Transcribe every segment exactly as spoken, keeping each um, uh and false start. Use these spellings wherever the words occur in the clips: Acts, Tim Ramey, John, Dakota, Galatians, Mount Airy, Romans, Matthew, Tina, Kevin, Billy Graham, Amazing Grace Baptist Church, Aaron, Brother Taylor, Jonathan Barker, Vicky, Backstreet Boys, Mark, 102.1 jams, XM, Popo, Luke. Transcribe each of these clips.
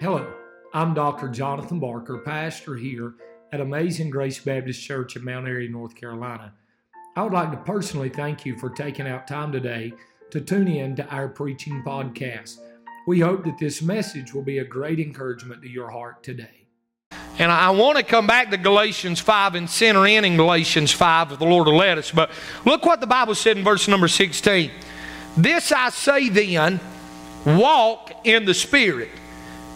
Hello, I'm Doctor Jonathan Barker, pastor here at Amazing Grace Baptist Church in Mount Airy, North Carolina. I would like to personally thank you for taking out time today to tune in to our preaching podcast. We hope that this message will be a great encouragement to your heart today. And I want to come back to Galatians five and center in in Galatians five if the Lord will let us. But look what the Bible said in verse number sixteen. This I say then, walk in the Spirit,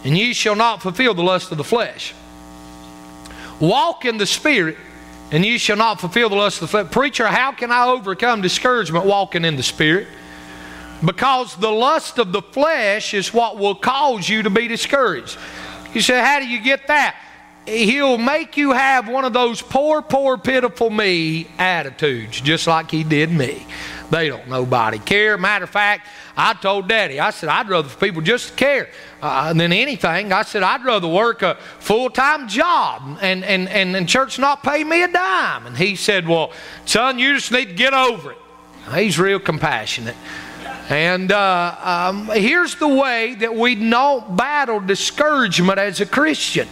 and ye shall not fulfill the lust of the flesh. Walk in the Spirit, and ye shall not fulfill the lust of the flesh. Preacher, how can I overcome discouragement walking in the Spirit? Because the lust of the flesh is what will cause you to be discouraged. You say, how do you get that? He'll make you have one of those poor, poor, pitiful me attitudes, just like he did me. They don't nobody care. Matter of fact, I told Daddy, I said, I'd rather people just care uh, than anything. I said, I'd rather work a full-time job and, and, and, and church not pay me a dime. And he said, well, son, you just need to get over it. He's real compassionate. And uh, um, here's the way that we don't battle discouragement as a Christian.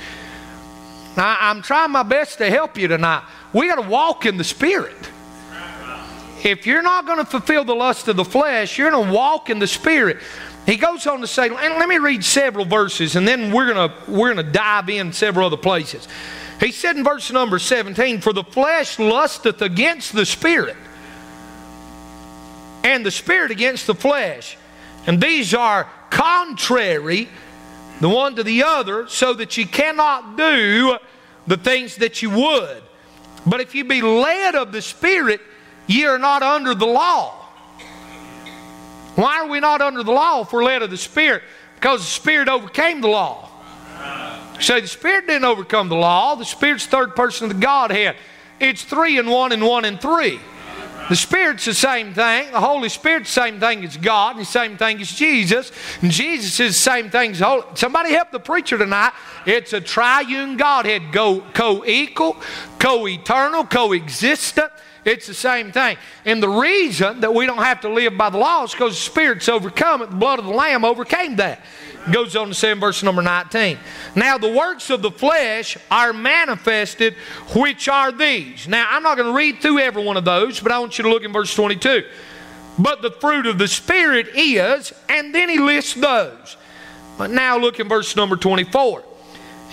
Now, I'm trying my best to help you tonight. We got to walk in the Spirit. If you're not going to fulfill the lust of the flesh, you're going to walk in the Spirit. He goes on to say, and let me read several verses, and then we're going to we're going to dive in several other places. He said in verse number seventeen, for the flesh lusteth against the Spirit, and the Spirit against the flesh. And these are contrary, the one to the other, so that you cannot do the things that you would. But if you be led of the Spirit, ye are not under the law. Why are we not under the law if we're led of the Spirit? Because the Spirit overcame the law. So the Spirit didn't overcome the law. The Spirit's third person of the Godhead. It's three and one and one and three. The Spirit's the same thing. The Holy Spirit's the same thing as God, and the same thing as Jesus. And Jesus is the same thing as the Holy. Somebody help the preacher tonight. It's a triune Godhead, go co-equal, co-eternal, co-existent. It's the same thing. And the reason that we don't have to live by the law is because the Spirit's overcome it. The blood of the Lamb overcame that. It goes on to say in verse number nineteen. Now the works of the flesh are manifested, which are these. Now I'm not going to read through every one of those, but I want you to look in verse twenty-two. But the fruit of the Spirit is, and then he lists those. But now look in verse number twenty-four.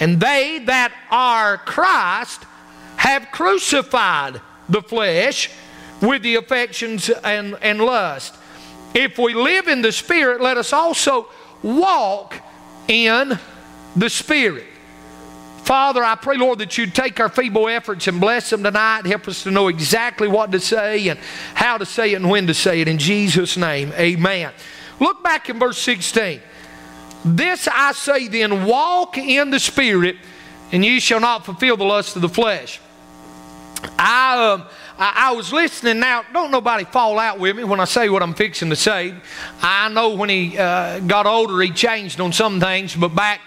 And they that are Christ have crucified the flesh with the affections and, and lust. If we live in the Spirit, let us also walk in the Spirit. Father, I pray, Lord, that you'd take our feeble efforts and bless them tonight. Help us to know exactly what to say and how to say it and when to say it. In Jesus' name, amen. Look back in verse sixteen. This I say then, walk in the Spirit, and ye shall not fulfill the lust of the flesh. I, um, I, I was listening now. Don't nobody fall out with me when I say what I'm fixing to say. I know when he uh, got older, he changed on some things, but back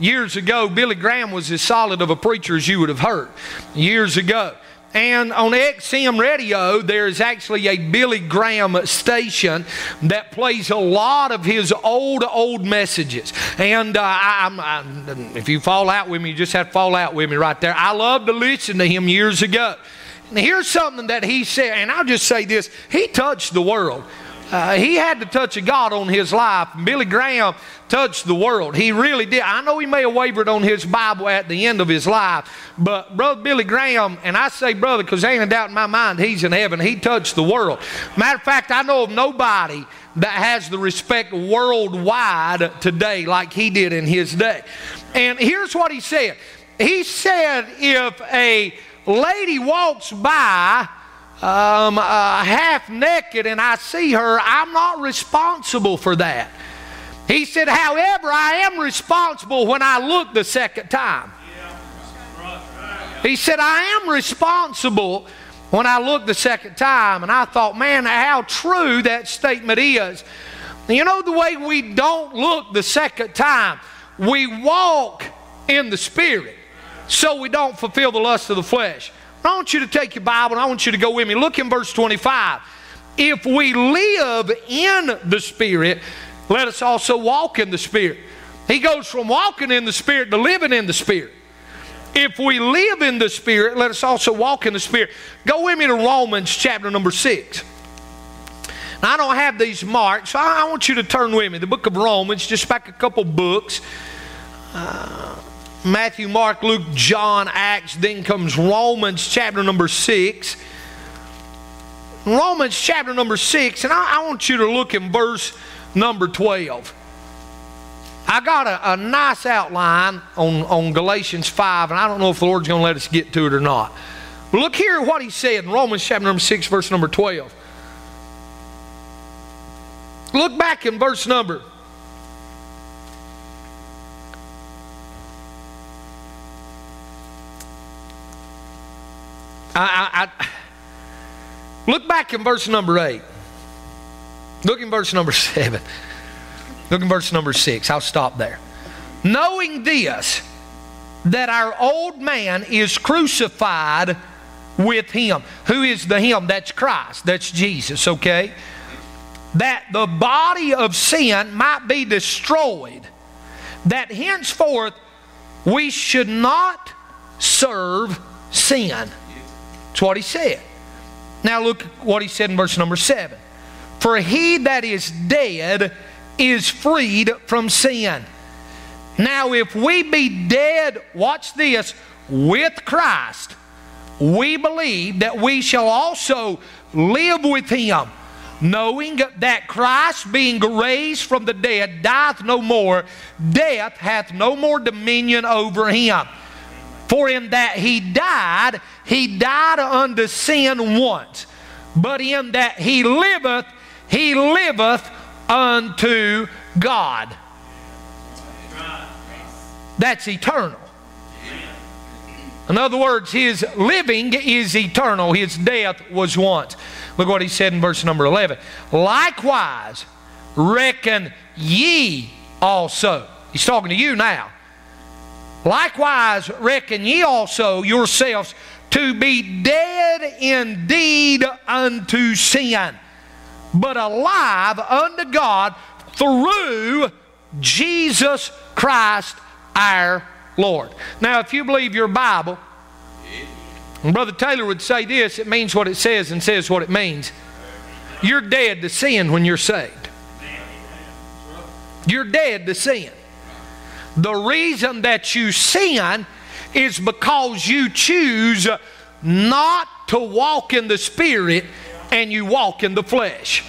years ago, Billy Graham was as solid of a preacher as you would have heard years ago. And on X M radio, there is actually a Billy Graham station that plays a lot of his old, old messages. And uh, I, I, if you fall out with me, you just have to fall out with me right there. I loved to listen to him years ago. And here's something that he said, and I'll just say this. He touched the world. Uh, he had the touch of God on his life. Billy Graham touched the world. He really did. I know he may have wavered on his Bible at the end of his life, but Brother Billy Graham, and I say brother because there ain't a doubt in my mind he's in heaven, he touched the world. Matter of fact, I know of nobody that has the respect worldwide today like he did in his day. And here's what he said. He said if a lady walks by Um, uh, half naked and I see her, I'm not responsible for that. He said, however, I am responsible when I look the second time. He said, I am responsible when I look the second time. And I thought, man, how true that statement is. You know, the way we don't look the second time, we walk in the Spirit so we don't fulfill the lust of the flesh. I want you to take your Bible and I want you to go with me. Look in verse twenty-five. If we live in the Spirit, let us also walk in the Spirit. He goes from walking in the Spirit to living in the Spirit. If we live in the Spirit, let us also walk in the Spirit. Go with me to Romans chapter number six. Now, I don't have these marked, so I want you to turn with me. The book of Romans, just back a couple books. Uh, Matthew, Mark, Luke, John, Acts, then comes Romans chapter number six. Romans chapter number six, and I, I want you to look in verse number twelve. I got a, a nice outline on, on Galatians five, and I don't know if the Lord's going to let us get to it or not. But look here at what he said in Romans chapter number six, verse number twelve. Look back in verse number. I, I, I look back in verse number eight. Look in verse number seven. Look in verse number six. I'll stop there. Knowing this, that our old man is crucified with him. Who is the him? That's Christ. That's Jesus, okay? That the body of sin might be destroyed. That henceforth we should not serve sin. That's what he said. Now look what he said in verse number seven. For he that is dead is freed from sin. Now if we be dead, watch this, with Christ, we believe that we shall also live with him, knowing that Christ, being raised from the dead, dieth no more. Death hath no more dominion over him. For in that he died, he died unto sin once. But in that he liveth, he liveth unto God. That's eternal. In other words, his living is eternal. His death was once. Look what he said in verse number eleven. Likewise, reckon ye also. He's talking to you now. Likewise, reckon ye also yourselves to be dead indeed unto sin, but alive unto God through Jesus Christ our Lord. Now, if you believe your Bible, and Brother Taylor would say this, it means what it says and says what it means. You're dead to sin when you're saved. You're dead to sin. The reason that you sin is because you choose not to walk in the Spirit and you walk in the flesh.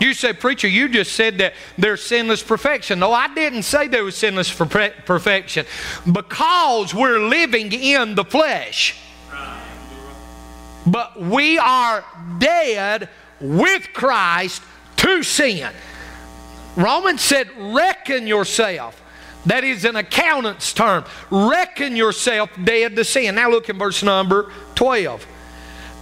You say, preacher, you just said that there's sinless perfection. No, I didn't say there was sinless perfection. Because we're living in the flesh. But we are dead with Christ to sin. Romans said, reckon yourself. That is an accountant's term. Reckon yourself dead to sin. Now look in verse number twelve.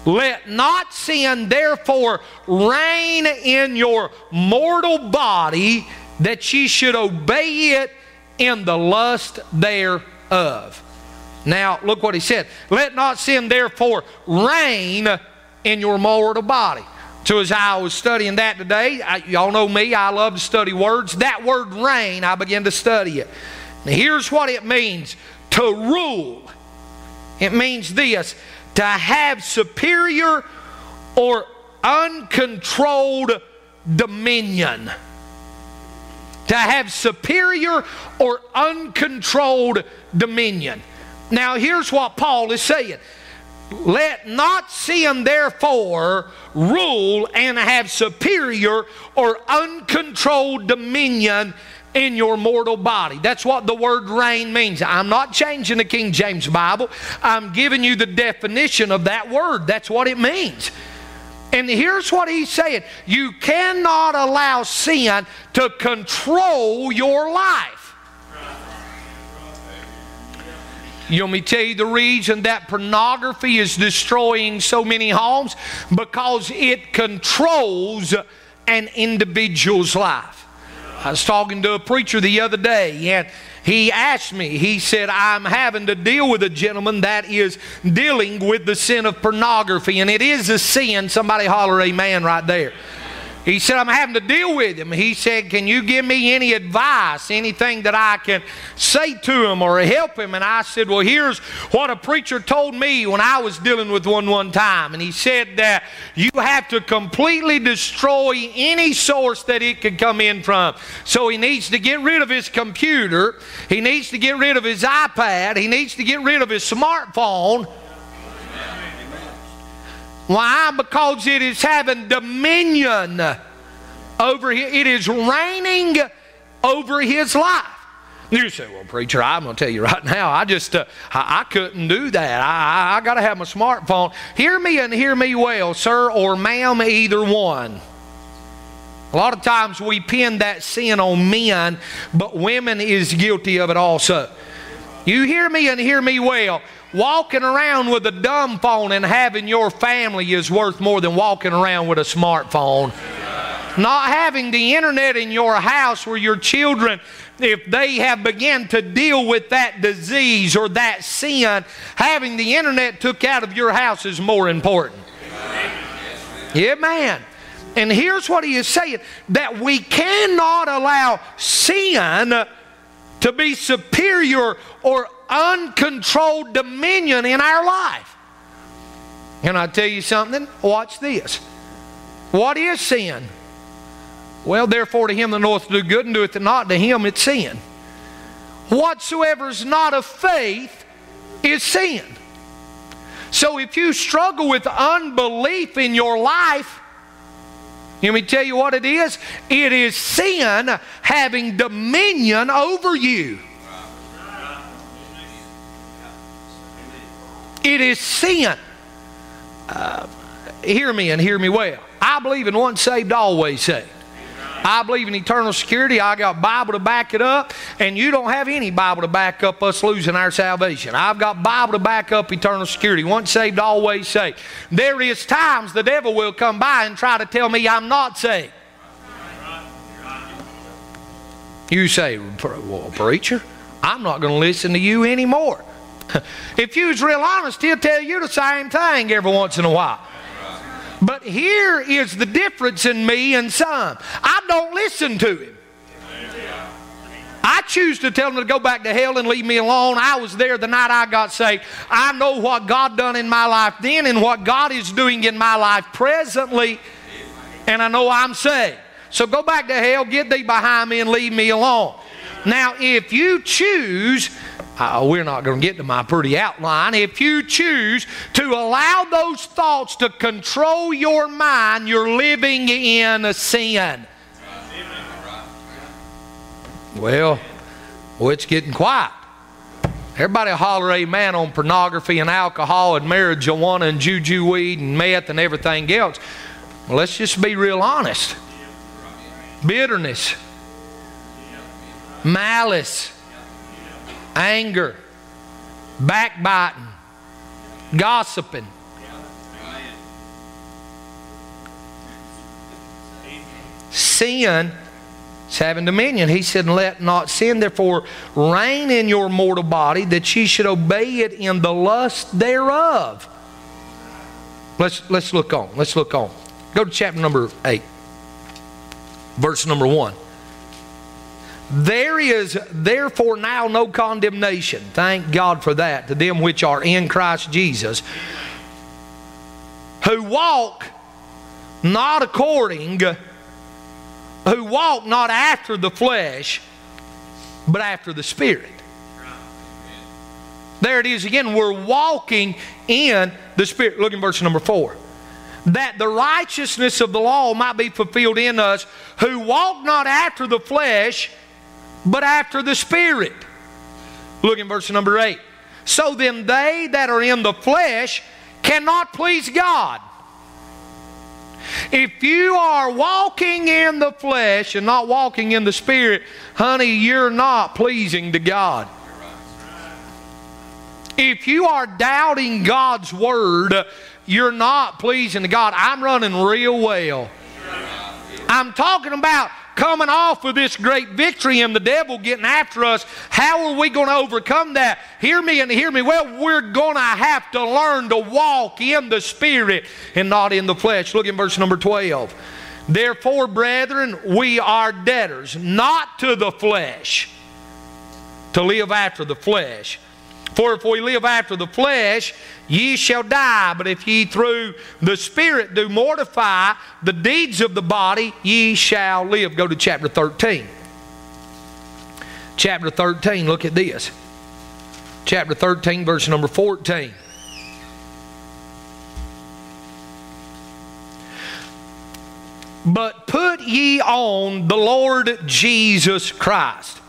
Let not sin therefore reign in your mortal body, that ye should obey it in the lust thereof. Now, look what he said. Let not sin therefore reign in your mortal body. So as I was studying that today, y'all know me, I love to study words. That word reign, I began to study it. Now, here's what it means to rule. It means this: to have superior or uncontrolled dominion. To have superior or uncontrolled dominion. Now here's what Paul is saying. Let not sin therefore rule and have superior or uncontrolled dominion in your mortal body. That's what the word reign means. I'm not changing the King James Bible. I'm giving you the definition of that word. That's what it means. And here's what he's saying. You cannot allow sin to control your life. You want me to tell you the reason that pornography is destroying so many homes? Because it controls an individual's life. I was talking to a preacher the other day, and he asked me, he said, I'm having to deal with a gentleman that is dealing with the sin of pornography, and it is a sin. Somebody holler amen right there. He said, I'm having to deal with him. He said, can you give me any advice, anything that I can say to him or help him? And I said, well, here's what a preacher told me when I was dealing with one one time. And he said that you have to completely destroy any source that it could come in from. So he needs to get rid of his computer. He needs to get rid of his iPad. He needs to get rid of his smartphone. Why? Because it is having dominion over him. It is reigning over his life. You say, well, preacher, I'm going to tell you right now, I just, uh, I, I couldn't do that. I, I, I got to have my smartphone. Hear me and hear me well, sir or ma'am, either one. A lot of times we pin that sin on men, but women is guilty of it also. You hear me and hear me well. Walking around with a dumb phone and having your family is worth more than walking around with a smartphone. Not having the internet in your house where your children, if they have begun to deal with that disease or that sin, having the internet took out of your house is more important. Yeah, man. And here's what he is saying, that we cannot allow sin to be superior or uncontrolled dominion in our life. Can I tell you something? Watch this. What is sin? Well, therefore to him that knoweth to do good and doeth it not, to him it's sin. Whatsoever is not of faith is sin. So if you struggle with unbelief in your life, let me tell you what it is. It is sin having dominion over you. It is sin. Uh, hear me and hear me well. I believe in once saved, always saved. I believe in eternal security. I got Bible to back it up, and you don't have any Bible to back up us losing our salvation. I've got Bible to back up eternal security. Once saved, always saved. There is times the devil will come by and try to tell me I'm not saved. You say, well, preacher, I'm not going to listen to you anymore. If you was real honest, he'll tell you the same thing every once in a while. But here is the difference in me and some. I don't listen to him. I choose to tell him to go back to hell and leave me alone. I was there the night I got saved. I know what God done in my life then and what God is doing in my life presently. And I know I'm saved. So go back to hell, get thee behind me and leave me alone. Now if you choose... Uh, we're not going to get to my pretty outline. If you choose to allow those thoughts to control your mind, you're living in a sin. Well, well, it's getting quiet. Everybody holler amen on pornography and alcohol and marijuana and juju weed and meth and everything else. Well, let's just be real honest. Bitterness. Malice. Anger, backbiting, gossiping. Sin is having dominion. He said, let not sin therefore reign in your mortal body, that ye should obey it in the lust thereof. Let's, let's look on. Let's look on. Go to chapter number eight, verse number one. There is therefore now no condemnation, thank God for that, to them which are in Christ Jesus, who walk not according, who walk not after the flesh, but after the Spirit. There it is again, we're walking in the Spirit. Look in verse number four. That the righteousness of the law might be fulfilled in us, who walk not after the flesh, but after the Spirit. Look in verse number eight. So then they that are in the flesh cannot please God. If you are walking in the flesh and not walking in the Spirit, honey, you're not pleasing to God. If you are doubting God's Word, you're not pleasing to God. I'm running real well. I'm talking about coming off of this great victory and the devil getting after us. How are we going to overcome that? Hear me and hear me well. We're going to have to learn to walk in the Spirit and not in the flesh. Look in verse number twelve. Therefore, brethren, we are debtors, not to the flesh, to live after the flesh. For if we live after the flesh, ye shall die. But if ye through the Spirit do mortify the deeds of the body, ye shall live. Go to chapter thirteen. Chapter thirteen, look at this. Chapter thirteen, verse number fourteen. But put ye on the Lord Jesus Christ,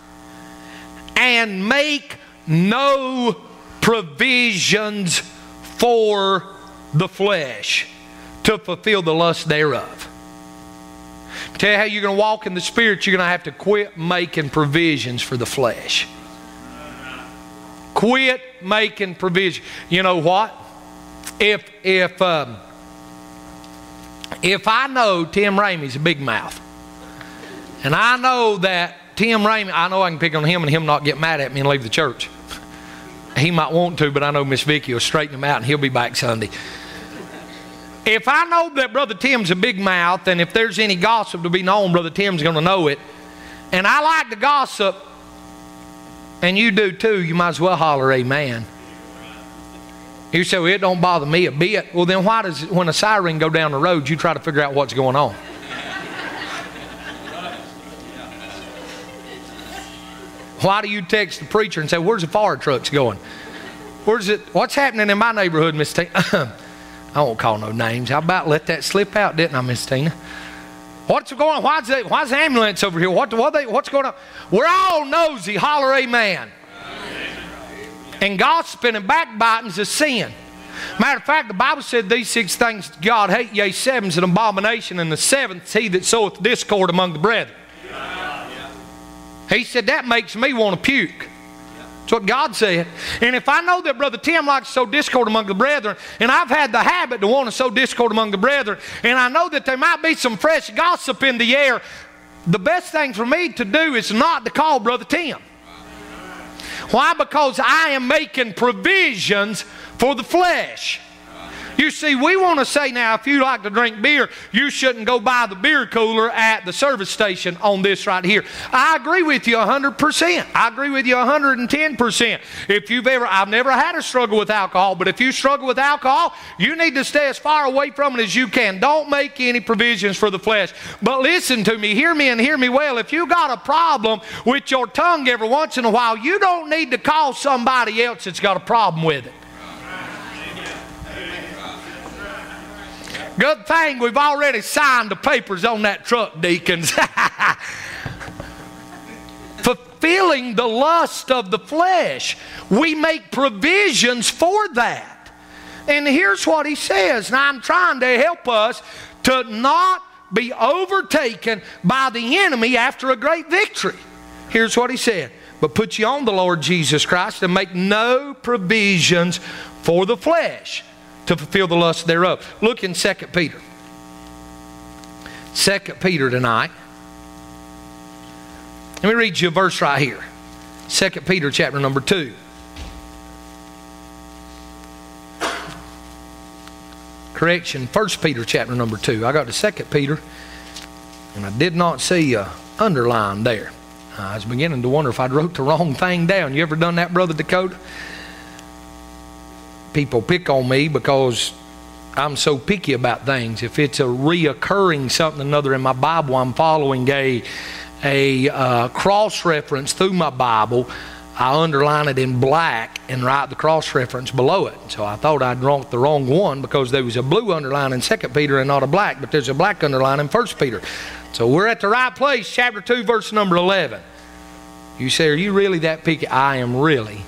and make no provisions for the flesh to fulfill the lust thereof. I tell you how you're going to walk in the Spirit, you're going to have to quit making provisions for the flesh. Quit making provisions. You know what? If, if, um, if I know Tim Ramey's a big mouth, and I know that Tim Ramey, I know I can pick on him and him not get mad at me and leave the church. He might want to, but I know Miss Vicky will straighten him out and he'll be back Sunday. If I know that Brother Tim's a big mouth, and if there's any gossip to be known, Brother Tim's going to know it. And I like to gossip, and you do too, you might as well holler amen. You say, well, it don't bother me a bit. Well, then why does, when a siren go down the road, you try to figure out what's going on? Why do you text the preacher and say, where's the fire trucks going? Where's it? What's happening in my neighborhood, Miss Tina? I won't call no names. I about let that slip out, didn't I, Miss Tina? What's going on? Why's the, why's the ambulance over here? What, what they, what's going on? We're all nosy. Holler amen. And gossiping and backbiting's a sin. Matter of fact, the Bible said these six things God hate, yea, seven's an abomination, and the seventh he that soweth discord among the brethren. He said, that makes me want to puke. That's what God said. And if I know that Brother Tim likes to sow discord among the brethren, and I've had the habit to want to sow discord among the brethren, and I know that there might be some fresh gossip in the air, the best thing for me to do is not to call Brother Tim. Why? Because I am making provisions for the flesh. You see, we want to say now, if you like to drink beer, you shouldn't go buy the beer cooler at the service station on this right here. I agree with you one hundred percent. I agree with you one hundred ten percent. If you've ever, I've never had a struggle with alcohol, but if you struggle with alcohol, you need to stay as far away from it as you can. Don't make any provisions for the flesh. But listen to me, hear me and hear me well. If you got a problem with your tongue every once in a while, you don't need to call somebody else that's got a problem with it. Good thing we've already signed the papers on that truck, deacons. Fulfilling the lust of the flesh. We make provisions for that. And here's what he says. Now I'm trying to help us to not be overtaken by the enemy after a great victory. Here's what he said. But put ye on the Lord Jesus Christ and make no provisions for the flesh to fulfill the lust thereof. Look in Second Peter. Second Peter tonight. Let me read you a verse right here. Second Peter chapter number two. Correction, First Peter chapter number two. I got to Second Peter and I did not see a underline there. I was beginning to wonder if I wrote the wrong thing down. You ever done that, Brother Dakota? People pick on me because I'm so picky about things. If it's a reoccurring something or another in my Bible, I'm following a, a uh, cross-reference through my Bible. I underline it in black and write the cross-reference below it. So I thought I'd wrote the wrong one because there was a blue underline in Second Peter and not a black, but there's a black underline in First Peter. So we're at the right place, chapter two, verse number eleven. You say, are you really that picky? I am really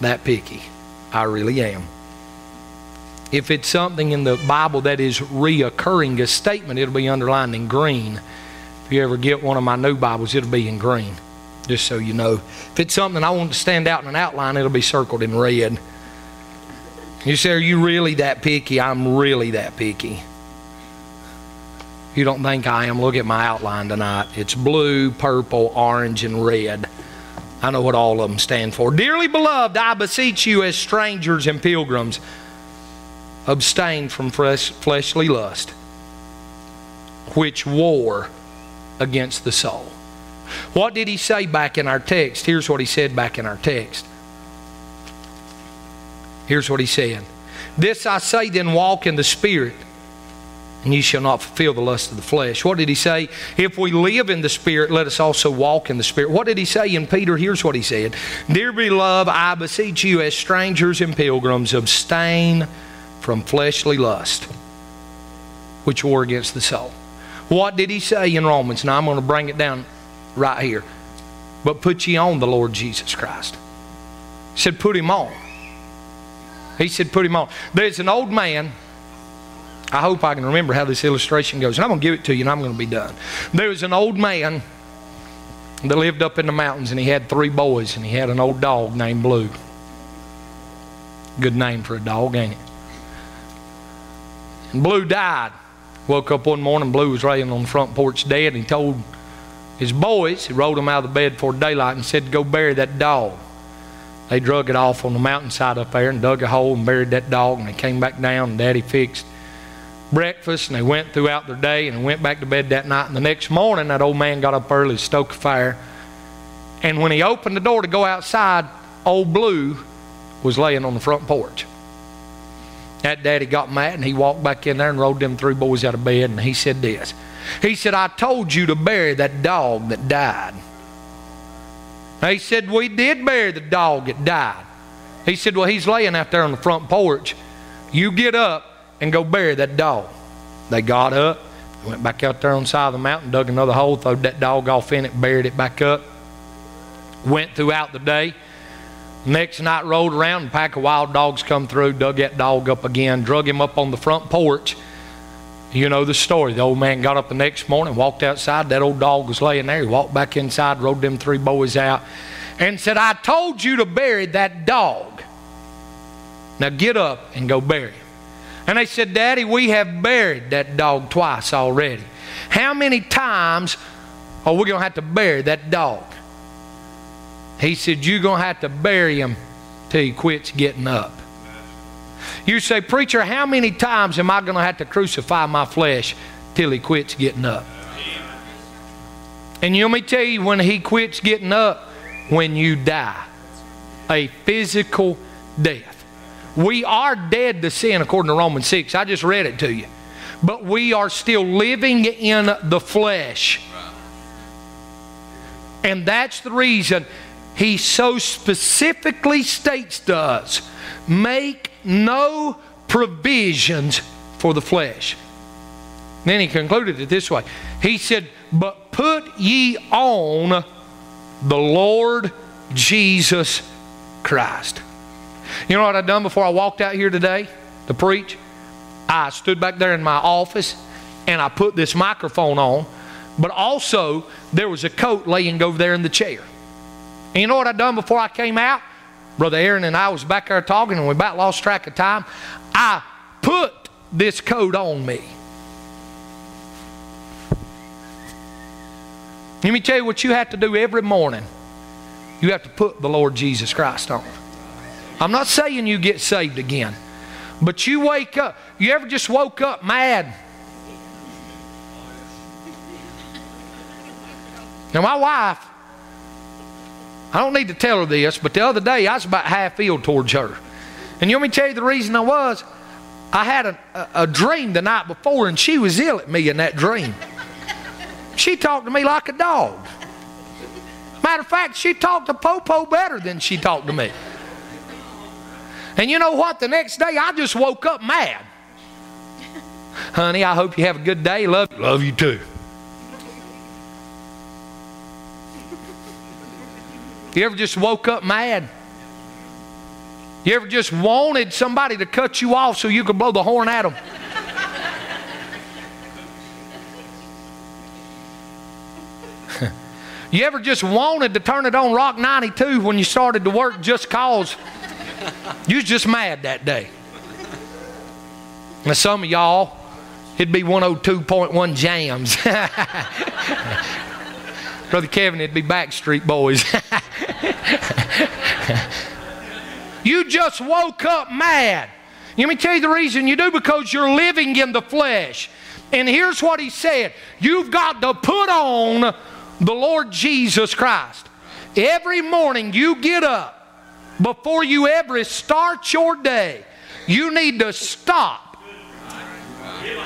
that picky. I really am. If it's something in the Bible that is reoccurring, a statement, it'll be underlined in green. If you ever get one of my new Bibles, it'll be in green, just so you know. If it's something I want to stand out in an outline, it'll be circled in red. You say, are you really that picky? I'm really that picky. If you don't think I am, look at my outline tonight. It's blue, purple, orange, and red. I know what all of them stand for. Dearly beloved, I beseech you as strangers and pilgrims, abstain from flesh, fleshly lust, which war against the soul. What did he say back in our text? Here's what he said back in our text. Here's what he said. This I say then, walk in the Spirit, and ye shall not fulfill the lust of the flesh. What did he say? If we live in the Spirit, let us also walk in the Spirit. What did he say in Peter? Here's what he said. Dear beloved, I beseech you as strangers and pilgrims, abstain from fleshly lust, which war against the soul. What did he say in Romans? Now I'm going to bring it down right here. But put ye on the Lord Jesus Christ. He said, put him on. He said, put him on. There's an old man. I hope I can remember how this illustration goes. And I'm going to give it to you and I'm going to be done. There was an old man that lived up in the mountains, and he had three boys, and he had an old dog named Blue. Good name for a dog, ain't it? And Blue died. Woke up one morning, Blue was laying on the front porch dead, and he told his boys, he rolled them out of the bed before daylight and said, go bury that dog. They drug it off on the mountainside up there and dug a hole and buried that dog, and they came back down and Daddy fixed breakfast, and they went throughout their day and went back to bed that night. And the next morning that old man got up early to stoke a fire, and when he opened the door to go outside, old Blue was laying on the front porch. That Daddy got mad and he walked back in there and rolled them three boys out of bed, and he said this. He said, I told you to bury that dog that died. They said, we did bury the dog that died. He said, well, he's laying out there on the front porch. You get up and go bury that dog. They got up, went back out there on the side of the mountain, dug another hole, threw that dog off in it, buried it back up. Went throughout the day. Next night rolled around, a pack of wild dogs come through, dug that dog up again, drug him up on the front porch. You know the story. The old man got up the next morning, walked outside. That old dog was laying there. He walked back inside, rode them three boys out, and said, I told you to bury that dog. Now get up and go bury him. And they said, Daddy, we have buried that dog twice already. How many times are we going to have to bury that dog? He said, you're going to have to bury him till he quits getting up. You say, preacher, how many times am I going to have to crucify my flesh till he quits getting up? And you know, let me tell you, when he quits getting up, when you die, a physical death. We are dead to sin according to Romans six. I just read it to you. But we are still living in the flesh. And that's the reason he so specifically states to us, make no provisions for the flesh. And then he concluded it this way. He said, but put ye on the Lord Jesus Christ. You know what I done before I walked out here today to preach? I stood back there in my office and I put this microphone on, but also there was a coat laying over there in the chair. And you know what I done before I came out? Brother Aaron and I was back there talking, and we about lost track of time. I put this coat on me. Let me tell you what you have to do every morning. You have to put the Lord Jesus Christ on. I'm not saying you get saved again, but you wake up. You ever just woke up mad? Now my wife, I don't need to tell her this, but the other day I was about half ill towards her. And you want me to tell you the reason I was? I had a, a, a dream the night before, and she was ill at me in that dream. She talked to me like a dog. Matter of fact, she talked to Popo better than she talked to me. And you know what? The next day I just woke up mad. Honey, I hope you have a good day. Love you. Love you too. You ever just woke up mad? You ever just wanted somebody to cut you off so you could blow the horn at them? You ever just wanted to turn it on Rock ninety-two when you started to work just cause you was just mad that day? Now some of y'all, it'd be one oh two point one jams. Brother Kevin, it'd be Backstreet Boys. You just woke up mad. Let me tell you the reason you do, because you're living in the flesh. And here's what he said. You've got to put on the Lord Jesus Christ. Every morning you get up, before you ever start your day, you need to stop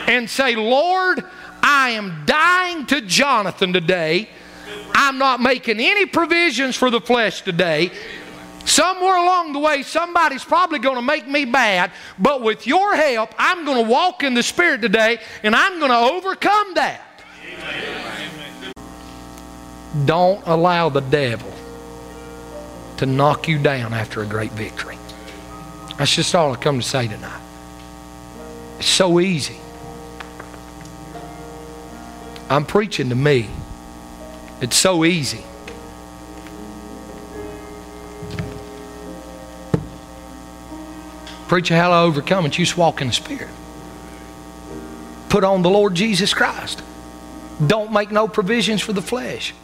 and say, Lord, I am dying to Jonathan today. I'm not making any provisions for the flesh today. Somewhere along the way, somebody's probably going to make me bad, but with your help, I'm going to walk in the Spirit today, and I'm going to overcome that. Amen. Don't allow the devil to knock you down after a great victory. That's just all I come to say tonight. It's so easy. I'm preaching to me. It's so easy. Preacher, how do I overcome it? You just walk in the Spirit. Put on the Lord Jesus Christ. Don't make no provisions for the flesh.